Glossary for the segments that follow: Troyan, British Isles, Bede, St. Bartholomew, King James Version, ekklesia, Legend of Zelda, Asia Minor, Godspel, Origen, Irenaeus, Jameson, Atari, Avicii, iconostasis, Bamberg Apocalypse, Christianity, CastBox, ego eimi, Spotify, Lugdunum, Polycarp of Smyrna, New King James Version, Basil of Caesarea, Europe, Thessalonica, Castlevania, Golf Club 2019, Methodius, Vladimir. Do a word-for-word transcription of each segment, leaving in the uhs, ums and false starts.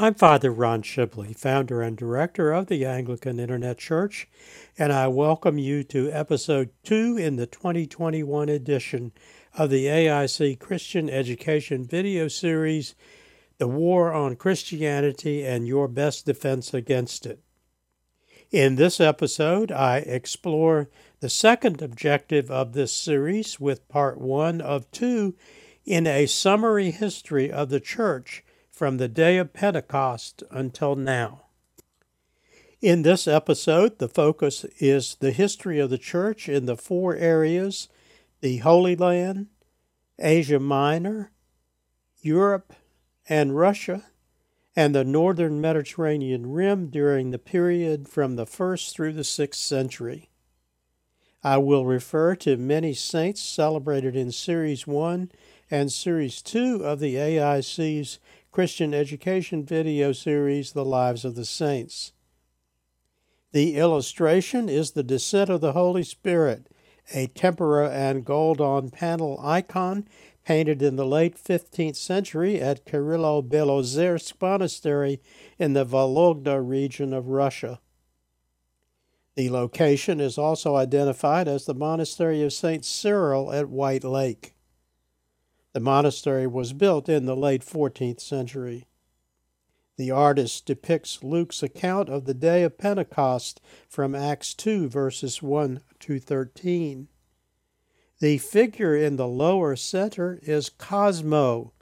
I'm Father Ron Shibley, founder and director of the Anglican Internet Church, and I welcome you to episode two in the twenty twenty-one edition of the A I C Christian Education video series, The War on Christianity and Your Best Defense Against It. In this episode, I explore the second objective of this series with part one of two in a summary history of the Church from the day of Pentecost until now. In this episode, the focus is the history of the Church in the four areas: the Holy Land, Asia Minor, Europe and Russia, and the northern Mediterranean Rim during the period from the first through the sixth century. I will refer to many saints celebrated in Series one and Series two of the A I C's Christian Education video series, The Lives of the Saints. The illustration is the Descent of the Holy Spirit, a tempera and gold on panel icon painted in the late fifteenth century at Kirillo-Belozersk Monastery in the Vologda region of Russia. The location is also identified as the Monastery of Saint Cyril at White Lake. The monastery was built in the late fourteenth century. The artist depicts Luke's account of the day of Pentecost from Acts two, verses one to thirteen. The figure in the lower center is Cosmo,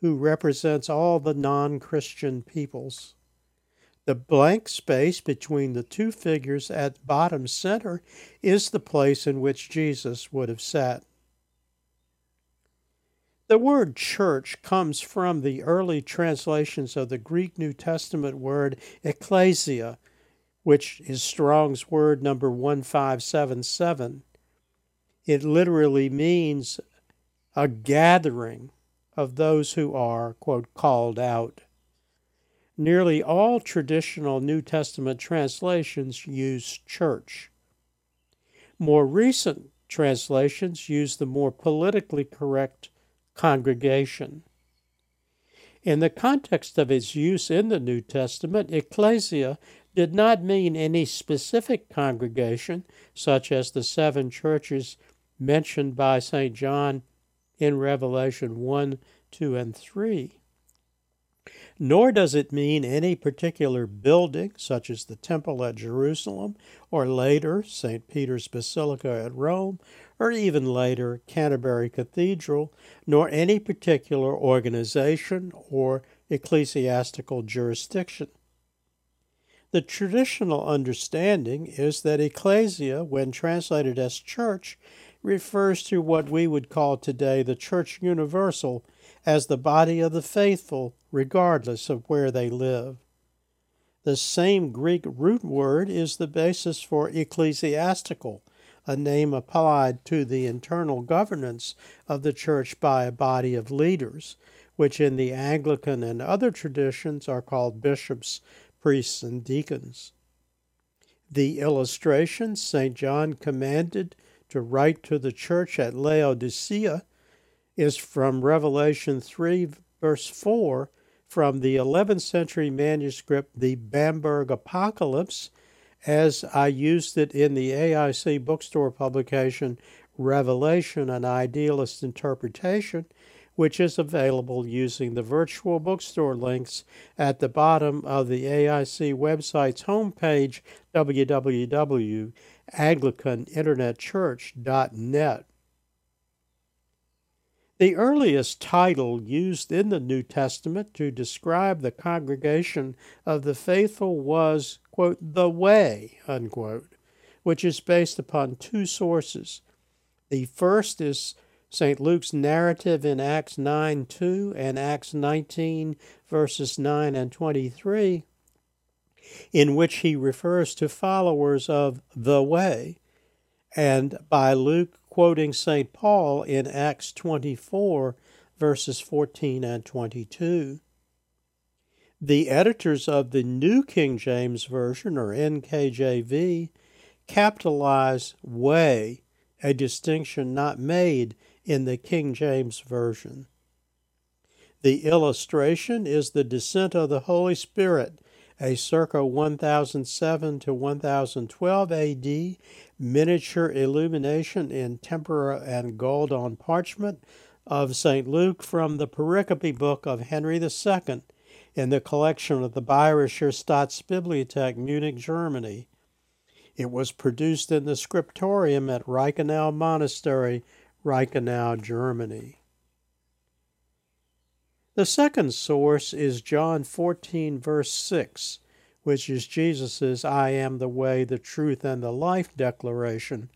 who represents all the non-Christian peoples. The blank space between the two figures at bottom center is the place in which Jesus would have sat. The word church comes from the early translations of the Greek New Testament word ekklesia, which is Strong's word number one five seven seven. It literally means a gathering of those who are, quote, called out. Nearly all traditional New Testament translations use church. More recent translations use the more politically correct congregation. In the context of its use in the New Testament, ecclesia did not mean any specific congregation, such as the seven churches mentioned by Saint John in Revelation one, two, and three. Nor does it mean any particular building, such as the Temple at Jerusalem, or later Saint Peter's Basilica at Rome, or even later Canterbury Cathedral, nor any particular organization or ecclesiastical jurisdiction. The traditional understanding is that ecclesia, when translated as church, refers to what we would call today the Church Universal, as the body of the faithful, regardless of where they live. The same Greek root word is the basis for ecclesiastical, a name applied to the internal governance of the Church by a body of leaders, which in the Anglican and other traditions are called bishops, priests, and deacons. The illustration Saint John commanded to write to the Church at Laodicea is from Revelation three, verse four, from the eleventh century manuscript, the Bamberg Apocalypse, as I used it in the A I C bookstore publication, Revelation, an Idealist Interpretation, which is available using the virtual bookstore links at the bottom of the A I C website's homepage, w w w dot anglican internet church dot net. The earliest title used in the New Testament to describe the congregation of the faithful was, quote, the Way, unquote, which is based upon two sources. The first is Saint Luke's narrative in Acts nine two and Acts nineteen, verses nine and twenty-three, in which he refers to followers of the Way, and by Luke quoting Saint Paul in Acts twenty-four, verses fourteen and twenty-two. The editors of the New King James Version, or N K J V, capitalize way, a distinction not made in the King James Version. The illustration is the descent of the Holy Spirit, a circa one thousand seven to one thousand twelve A D miniature illumination in tempera and gold on parchment of Saint Luke from the Pericope Book of Henry the Second in the collection of the Bayerischer Staatsbibliothek, Munich, Germany. It was produced in the scriptorium at Reichenau Monastery, Reichenau, Germany. The second source is John fourteen, verse six, which is Jesus' I am the way, the truth, and the life declaration,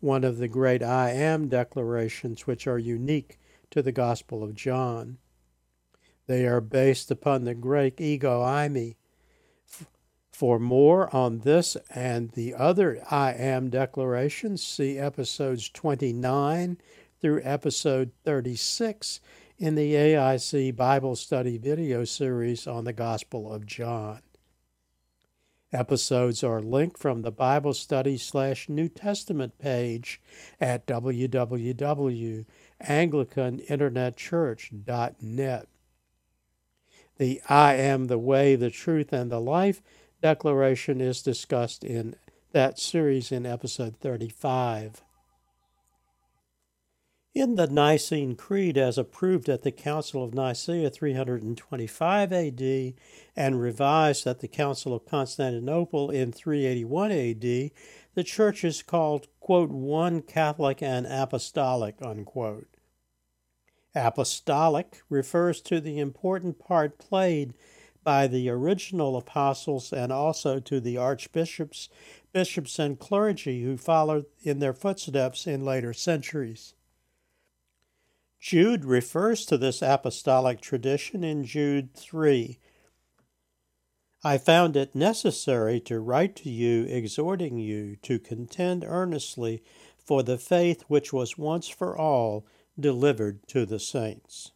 one of the great I am declarations which are unique to the Gospel of John. They are based upon the Greek ego eimi. For more on this and the other I am declarations, see episodes twenty-nine through episode thirty-six in the A I C Bible Study video series on the Gospel of John. Episodes are linked from the Bible Study slash New Testament page at w w w dot anglican internet church dot net. The I am the way, the truth, and the life declaration is discussed in that series in episode thirty-five. In the Nicene Creed, as approved at the Council of Nicaea three hundred twenty-five A D and revised at the Council of Constantinople in three eighty-one A D, the Church is called, quote, one Catholic and apostolic, unquote. Apostolic refers to the important part played by the original apostles and also to the archbishops, bishops, and clergy who followed in their footsteps in later centuries. Jude refers to this apostolic tradition in Jude three. I found it necessary to write to you, exhorting you to contend earnestly for the faith which was once for all delivered to the saints.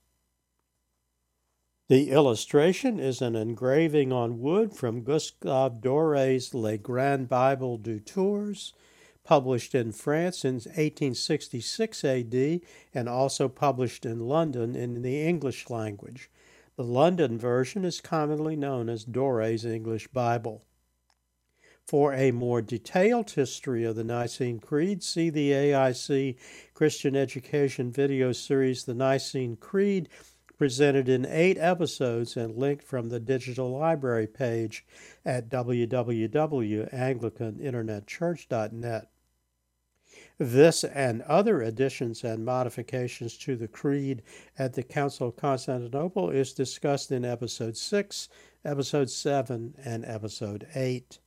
The illustration is an engraving on wood from Gustave Doré's Les Grandes Bibles du Tours, published in France in eighteen sixty-six A D and also published in London in the English language. The London version is commonly known as Doré's English Bible. For a more detailed history of the Nicene Creed, see the A I C Christian Education video series, The Nicene Creed, presented in eight episodes and linked from the digital library page at w w w dot anglican internet church dot net. This and other additions and modifications to the Creed at the Council of Constantinople is discussed in episode six, episode seven, and episode eight.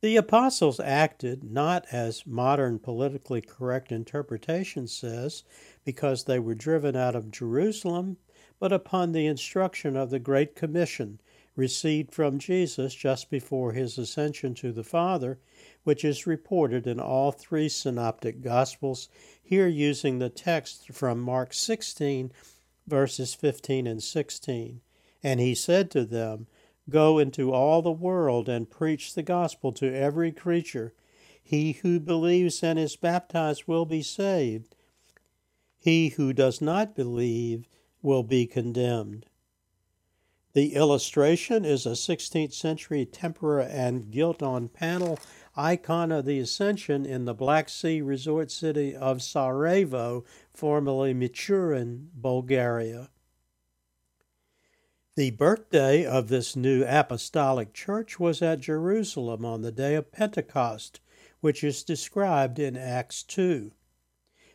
The apostles acted not as modern politically correct interpretation says, because they were driven out of Jerusalem, but upon the instruction of the Great Commission received from Jesus just before his ascension to the Father, which is reported in all three synoptic Gospels, here using the text from Mark sixteen, verses fifteen and sixteen. And he said to them, Go into all the world and preach the gospel to every creature. He who believes and is baptized will be saved. He who does not believe will be condemned. The illustration is a sixteenth century tempera and gilt-on-panel icon of the Ascension in the Black Sea resort city of Sarajevo, formerly Michurin, Bulgaria. The birthday of this new apostolic church was at Jerusalem on the day of Pentecost, which is described in Acts two.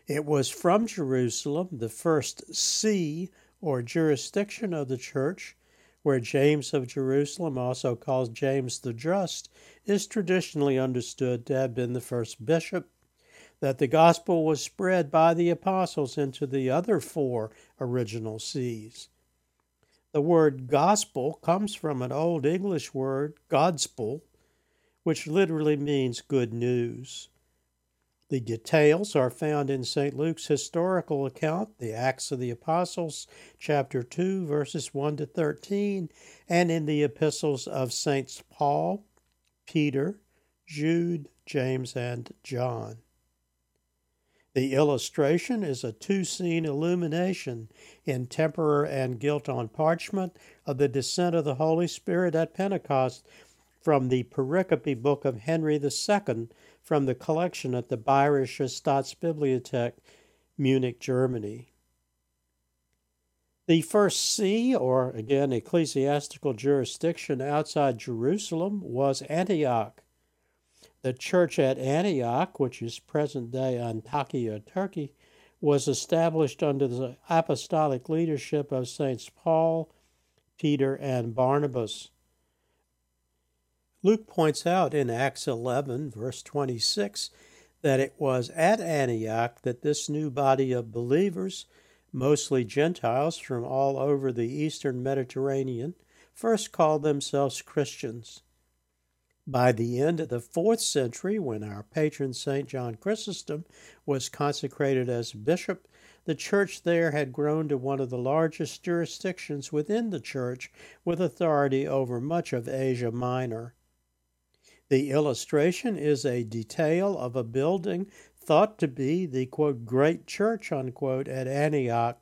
It was from Jerusalem, the first see, or jurisdiction of the church, where James of Jerusalem, also called James the Just, is traditionally understood to have been the first bishop, that the gospel was spread by the apostles into the other four original sees. The word gospel comes from an Old English word, godspel, which literally means good news. The details are found in Saint Luke's historical account, the Acts of the Apostles, chapter two, verses one to thirteen, and in the epistles of Saints Paul, Peter, Jude, James, and John. The illustration is a two-scene illumination in tempera and gilt on parchment of the descent of the Holy Spirit at Pentecost from the Pericope Book of Henry the Second from the collection at the Bayerischer Staatsbibliothek, Munich, Germany. The first see, or again ecclesiastical jurisdiction outside Jerusalem, was Antioch. The church at Antioch, which is present-day Antakya, Turkey, was established under the apostolic leadership of Saints Paul, Peter, and Barnabas. Luke points out in Acts eleven, verse twenty-six, that it was at Antioch that this new body of believers, mostly Gentiles from all over the eastern Mediterranean, first called themselves Christians. By the end of the fourth century, when our patron Saint John Chrysostom was consecrated as bishop, the church there had grown to one of the largest jurisdictions within the church, with authority over much of Asia Minor. The illustration is a detail of a building thought to be the, quote, great church, unquote, at Antioch,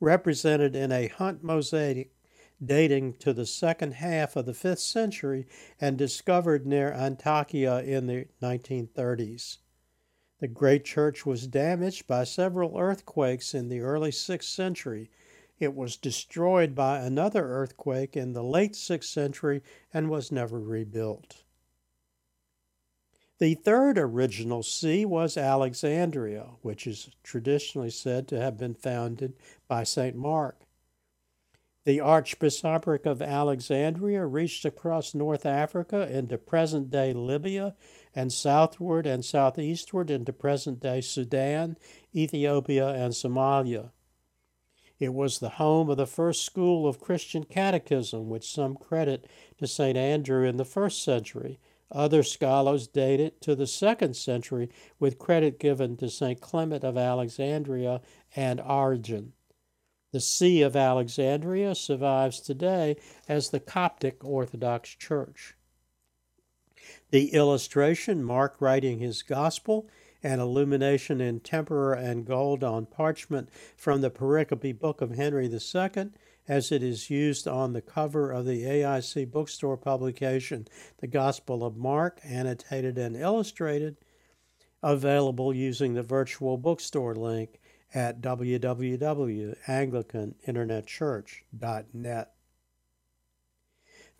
represented in a Hunt mosaic dating to the second half of the fifth century and discovered near Antakya in the nineteen thirties. The great church was damaged by several earthquakes in the early sixth century. It was destroyed by another earthquake in the late sixth century and was never rebuilt. The third original see was Alexandria, which is traditionally said to have been founded by Saint Mark. The Archbishopric of Alexandria reached across North Africa into present-day Libya and southward and southeastward into present-day Sudan, Ethiopia, and Somalia. It was the home of the first school of Christian catechism, which some credit to Saint Andrew in the first century. Other scholars date it to the second century, with credit given to Saint Clement of Alexandria and Origen. The See of Alexandria survives today as the Coptic Orthodox Church. The illustration, Mark writing his Gospel, and illumination in tempera and gold on parchment from the Pericope Book of Henry the Second, as it is used on the cover of the A I C bookstore publication, The Gospel of Mark, annotated and illustrated, available using the virtual bookstore link at w w w dot anglican internet church dot net.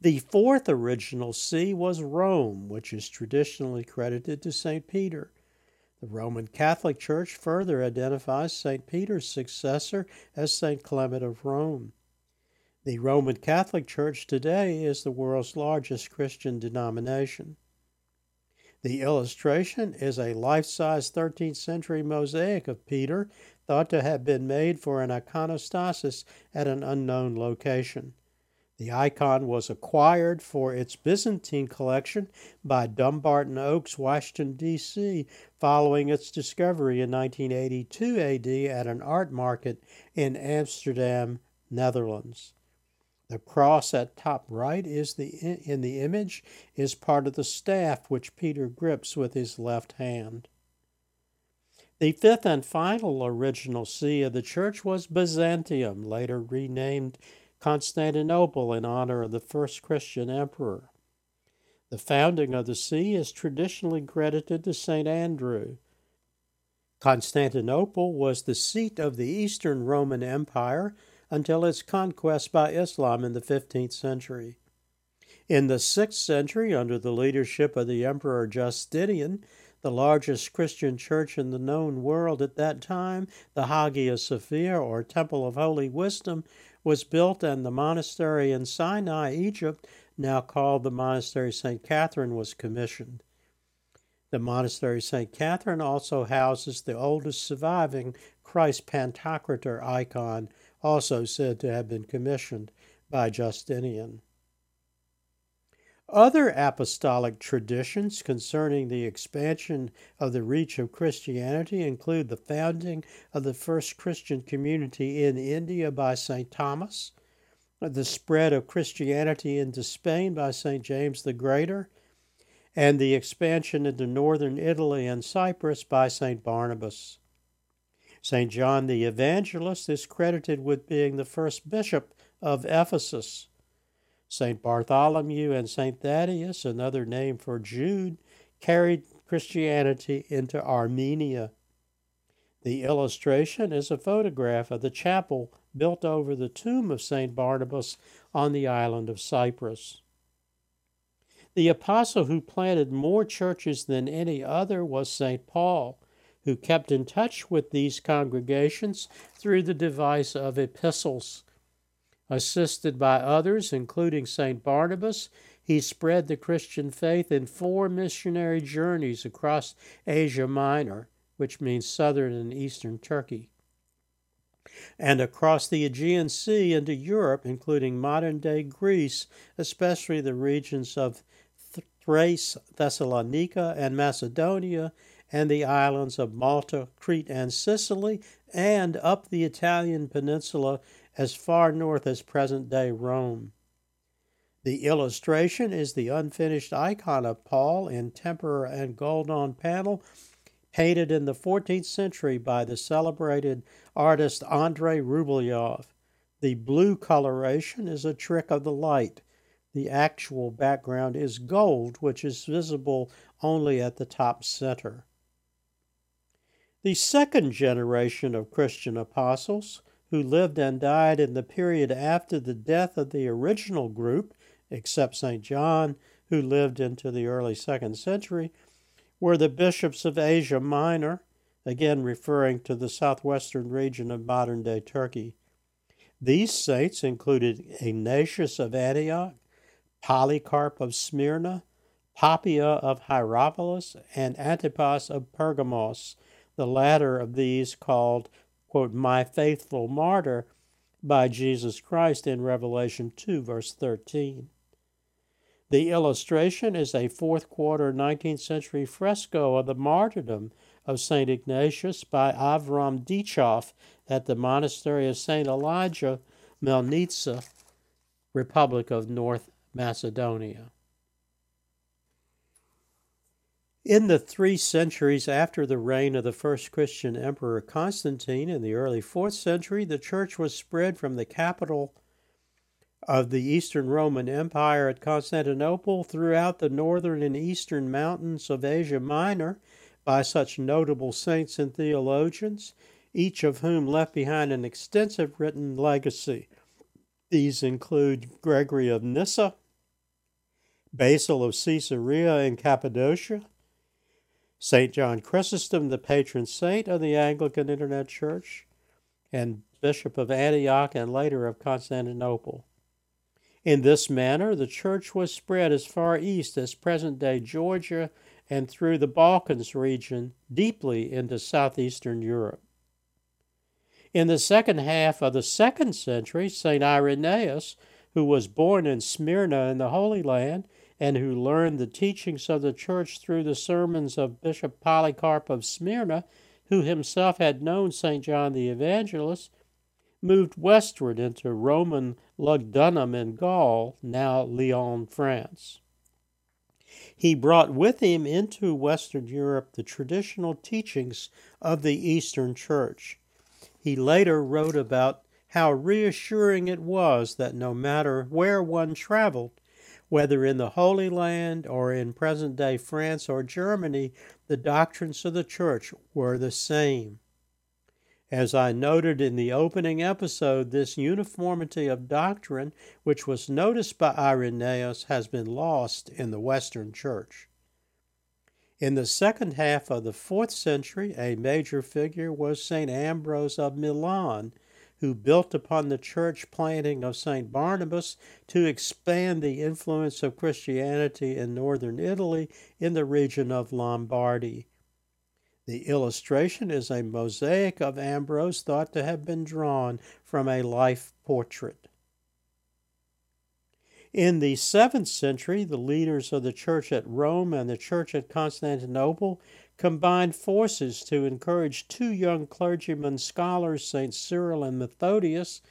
The fourth original see was Rome, which is traditionally credited to Saint Peter. The Roman Catholic Church further identifies Saint Peter's successor as Saint Clement of Rome. The Roman Catholic Church today is the world's largest Christian denomination. The illustration is a life-size thirteenth century mosaic of Peter, thought to have been made for an iconostasis at an unknown location. The icon was acquired for its Byzantine collection by Dumbarton Oaks, Washington, D C, following its discovery in nineteen eighty-two A D at an art market in Amsterdam, Netherlands. The cross at top right is the in the image is part of the staff which Peter grips with his left hand. The fifth and final original see of the church was Byzantium, later renamed Constantinople in honor of the first Christian emperor. The founding of the see is traditionally credited to Saint Andrew. Constantinople was the seat of the Eastern Roman Empire until its conquest by Islam in the fifteenth century. In the sixth century, under the leadership of the Emperor Justinian, the largest Christian church in the known world at that time, the Hagia Sophia, or Temple of Holy Wisdom, was built, and the monastery in Sinai, Egypt, now called the Monastery Saint Catherine, was commissioned. The Monastery Saint Catherine also houses the oldest surviving Christ Pantocrator icon, also said to have been commissioned by Justinian. Other apostolic traditions concerning the expansion of the reach of Christianity include the founding of the first Christian community in India by Saint Thomas, the spread of Christianity into Spain by Saint James the Greater, and the expansion into northern Italy and Cyprus by Saint Barnabas. Saint John the Evangelist is credited with being the first bishop of Ephesus. Saint Bartholomew and Saint Thaddeus, another name for Jude, carried Christianity into Armenia. The illustration is a photograph of the chapel built over the tomb of Saint Barnabas on the island of Cyprus. The apostle who planted more churches than any other was Saint Paul, who kept in touch with these congregations through the device of epistles. Assisted by others, including Saint Barnabas, he spread the Christian faith in four missionary journeys across Asia Minor, which means southern and eastern Turkey, and across the Aegean Sea into Europe, including modern-day Greece, especially the regions of Thrace, Thessalonica, and Macedonia, and the islands of Malta, Crete, and Sicily, and up the Italian peninsula as far north as present-day Rome. The illustration is the unfinished icon of Paul in tempera and gold on panel, painted in the fourteenth century by the celebrated artist Andrei Rublev. The blue coloration is a trick of the light. The actual background is gold, which is visible only at the top center. The second generation of Christian apostles, who lived and died in the period after the death of the original group, except Saint John, who lived into the early second century, were the bishops of Asia Minor, again referring to the southwestern region of modern-day Turkey. These saints included Ignatius of Antioch, Polycarp of Smyrna, Poppaea of Hierapolis, and Antipas of Pergamos, the latter of these called, quote, my faithful martyr by Jesus Christ in Revelation two, verse thirteen. The illustration is a fourth-quarter nineteenth century fresco of the martyrdom of Saint Ignatius by Avram Dichov at the Monastery of Saint Elijah, Melnitsa, Republic of North Macedonia. In the three centuries after the reign of the first Christian emperor Constantine in the early fourth century, the church was spread from the capital of the Eastern Roman Empire at Constantinople throughout the northern and eastern mountains of Asia Minor by such notable saints and theologians, each of whom left behind an extensive written legacy. These include Gregory of Nyssa, Basil of Caesarea in Cappadocia, Saint John Chrysostom, the patron saint of the Anglican Internet Church, and Bishop of Antioch and later of Constantinople. In this manner, the church was spread as far east as present-day Georgia and through the Balkans region deeply into southeastern Europe. In the second half of the second century, Saint Irenaeus, who was born in Smyrna in the Holy Land and who learned the teachings of the church through the sermons of Bishop Polycarp of Smyrna, who himself had known Saint John the Evangelist, moved westward into Roman Lugdunum in Gaul, now Lyon, France. He brought with him into Western Europe the traditional teachings of the Eastern Church. He later wrote about how reassuring it was that no matter where one traveled, whether in the Holy Land or in present-day France or Germany, the doctrines of the Church were the same. As I noted in the opening episode, this uniformity of doctrine, which was noticed by Irenaeus, has been lost in the Western Church. In the second half of the fourth century, a major figure was Saint Ambrose of Milan, who built upon the church planting of Saint Barnabas to expand the influence of Christianity in northern Italy in the region of Lombardy. The illustration is a mosaic of Ambrose thought to have been drawn from a life portrait. In the seventh century, the leaders of the church at Rome and the church at Constantinople combined forces to encourage two young clergymen scholars, Saint Cyril and Methodius,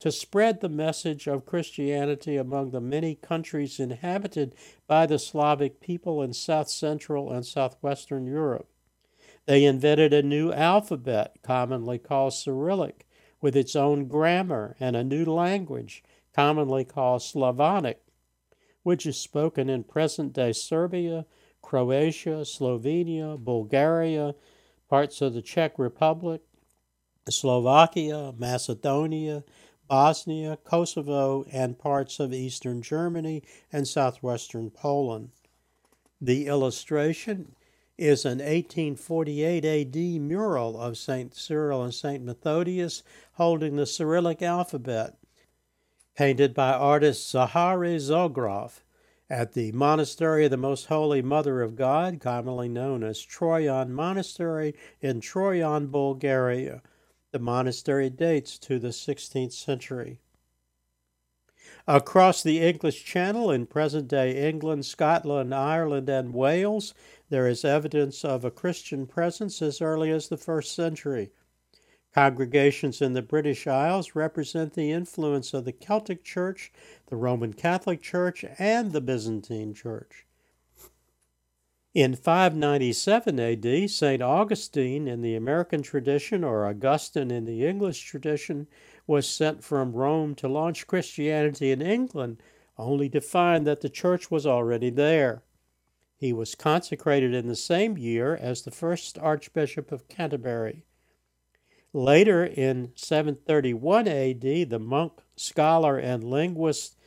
to spread the message of Christianity among the many countries inhabited by the Slavic people in south-central and southwestern Europe. They invented a new alphabet, commonly called Cyrillic, with its own grammar, and a new language, commonly called Slavonic, which is spoken in present-day Serbia, Croatia, Slovenia, Bulgaria, parts of the Czech Republic, Slovakia, Macedonia, Bosnia, Kosovo, and parts of eastern Germany and southwestern Poland. The illustration is an eighteen forty-eight A D mural of Saint Cyril and Saint Methodius holding the Cyrillic alphabet, painted by artist Zahari Zogrov at the Monastery of the Most Holy Mother of God, commonly known as Troyan Monastery in Troyan, Bulgaria. The monastery dates to the sixteenth century. Across the English Channel in present-day England, Scotland, Ireland, and Wales, there is evidence of a Christian presence as early as the first century. Congregations in the British Isles represent the influence of the Celtic Church, the Roman Catholic Church, and the Byzantine Church. In five ninety-seven A D, Saint Augustine in the American tradition, or Augustine in the English tradition, was sent from Rome to launch Christianity in England, only to find that the church was already there. He was consecrated in the same year as the first Archbishop of Canterbury. Later, in seven thirty-one A D, the monk, scholar, and linguist,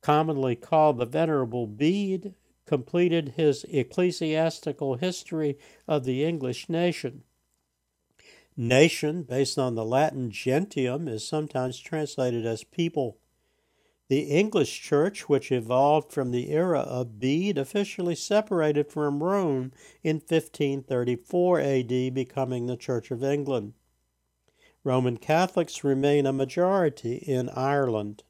commonly called the Venerable Bede, completed his ecclesiastical history of the English nation. Nation, based on the Latin gentium, is sometimes translated as people. The English Church, which evolved from the era of Bede, officially separated from Rome in fifteen thirty-four A D, becoming the Church of England. Roman Catholics remain a majority in Ireland.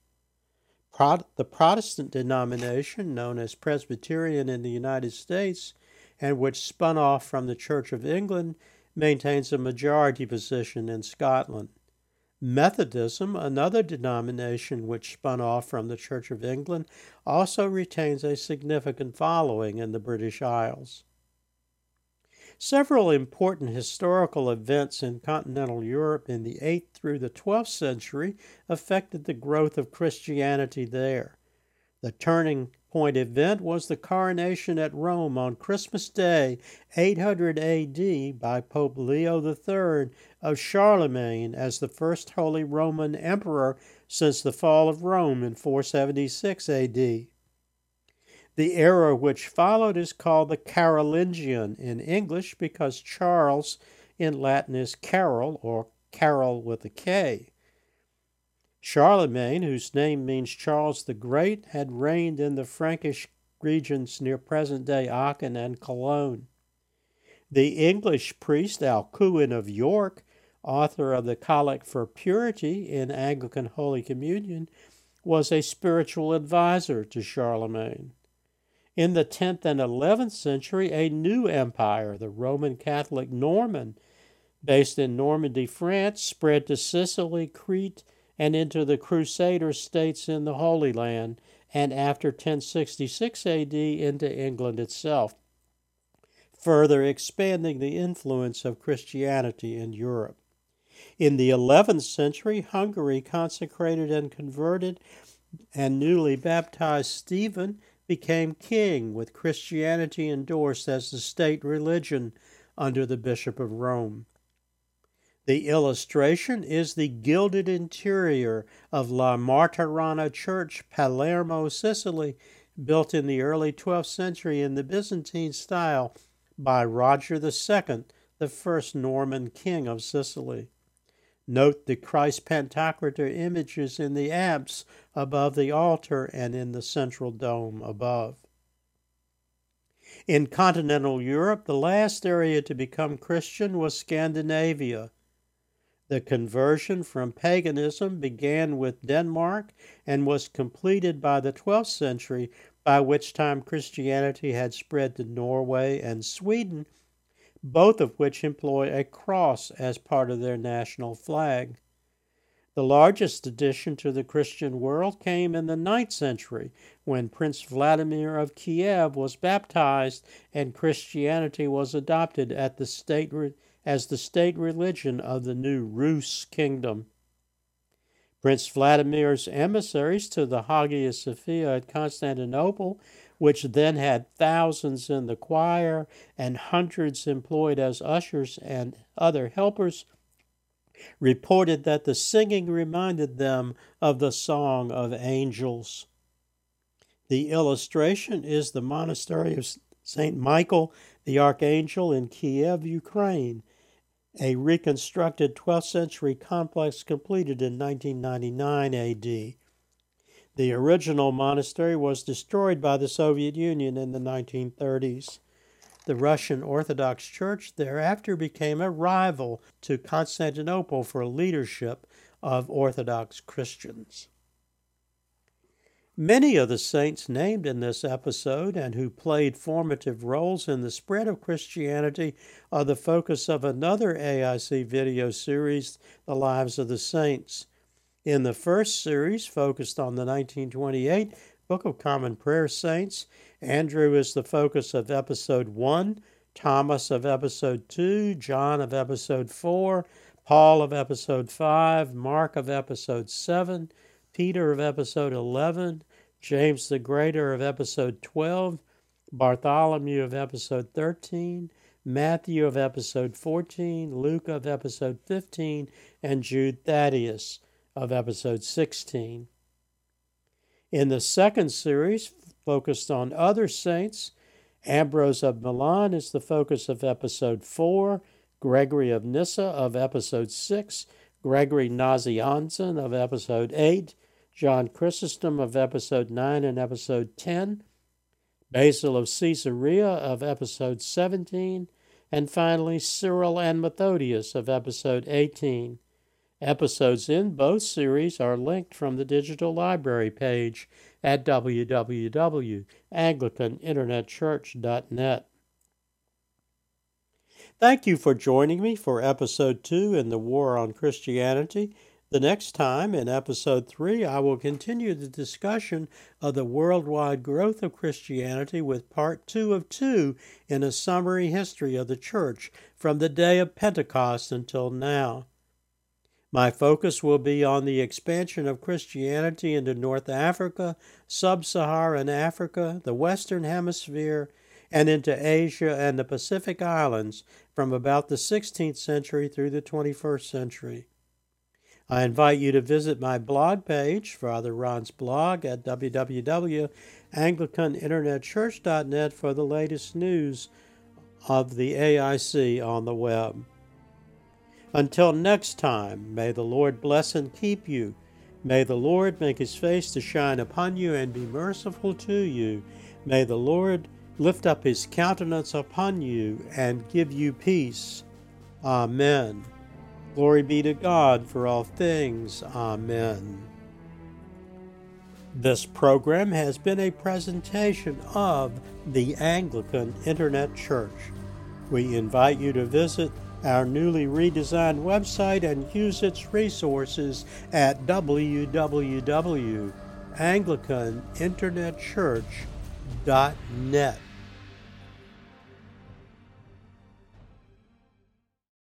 The Protestant denomination, known as Presbyterian in the United States, and which spun off from the Church of England, maintains a majority position in Scotland. Methodism, another denomination which spun off from the Church of England, also retains a significant following in the British Isles. Several important historical events in continental Europe in the eighth through the twelfth century affected the growth of Christianity there. The turning point event was the coronation at Rome on Christmas Day, eight hundred A D, by Pope Leo the Third of Charlemagne as the first Holy Roman Emperor since the fall of Rome in four seventy-six A D. The era which followed is called the Carolingian in English because Charles in Latin is Carol, or Carol with a K. Charlemagne, whose name means Charles the Great, had reigned in the Frankish regions near present-day Aachen and Cologne. The English priest Alcuin of York, author of the Collect for Purity in Anglican Holy Communion, was a spiritual advisor to Charlemagne. In the tenth and eleventh century, a new empire, the Roman Catholic Norman, based in Normandy, France, spread to Sicily, Crete, and into the Crusader states in the Holy Land, and after ten sixty-six A D into England itself, further expanding the influence of Christianity in Europe. In the eleventh century, Hungary consecrated and converted and newly baptized Stephen, became king, with Christianity endorsed as the state religion under the Bishop of Rome. The illustration is the gilded interior of La Martirana Church, Palermo, Sicily, built in the early twelfth century in the Byzantine style by Roger the Second, the first Norman king of Sicily. Note the Christ Pantocrator images in the apse above the altar and in the central dome above. In continental Europe, the last area to become Christian was Scandinavia. The conversion from paganism began with Denmark and was completed by the twelfth century, by which time Christianity had spread to Norway and Sweden, both of which employ a cross as part of their national flag. The largest addition to the Christian world came in the ninth century, when Prince Vladimir of Kiev was baptized and Christianity was adopted at the state re- as the state religion of the new Rus kingdom. Prince Vladimir's emissaries to the Hagia Sophia at Constantinople, which then had thousands in the choir and hundreds employed as ushers and other helpers, reported that the singing reminded them of the song of angels. The illustration is the monastery of Saint Michael the Archangel in Kiev, Ukraine, a reconstructed twelfth century complex completed in nineteen ninety-nine A D. The original monastery was destroyed by the Soviet Union in the nineteen thirties. The Russian Orthodox Church thereafter became a rival to Constantinople for leadership of Orthodox Christians. Many of the saints named in this episode and who played formative roles in the spread of Christianity are the focus of another A I C video series, The Lives of the Saints. In the first series, focused on the nineteen twenty-eight Book of Common Prayer saints, Andrew is the focus of Episode one, Thomas of Episode two, John of Episode four, Paul of Episode five, Mark of Episode seven, Peter of Episode eleven, James the Greater of Episode twelve, Bartholomew of Episode thirteen, Matthew of Episode fourteen, Luke of Episode fifteen, and Jude Thaddeus of Episode sixteen. In the second series, focused on other saints, Ambrose of Milan is the focus of Episode four, Gregory of Nyssa of Episode six, Gregory Nazianzen of Episode eight, John Chrysostom of Episode nine and Episode ten, Basil of Caesarea of Episode seventeen, and finally Cyril and Methodius of Episode eighteen. Episodes in both series are linked from the digital library page at w w w dot anglican internet church dot net. Thank you for joining me for Episode two in the War on Christianity. The next time, in Episode three, I will continue the discussion of the worldwide growth of Christianity with Part two of two in a summary history of the Church from the day of Pentecost until now. My focus will be on the expansion of Christianity into North Africa, Sub-Saharan Africa, the Western Hemisphere, and into Asia and the Pacific Islands from about the sixteenth century through the twenty-first century. I invite you to visit my blog page, Father Ron's blog, at w w w dot anglican internet church dot net for the latest news of the A I C on the web. Until next time, may the Lord bless and keep you. May the Lord make his face to shine upon you and be merciful to you. May the Lord lift up his countenance upon you and give you peace. Amen. Glory be to God for all things. Amen. This program has been a presentation of the Anglican Internet Church. We invite you to visit our newly redesigned website and use its resources at w w w dot anglican internet church dot net.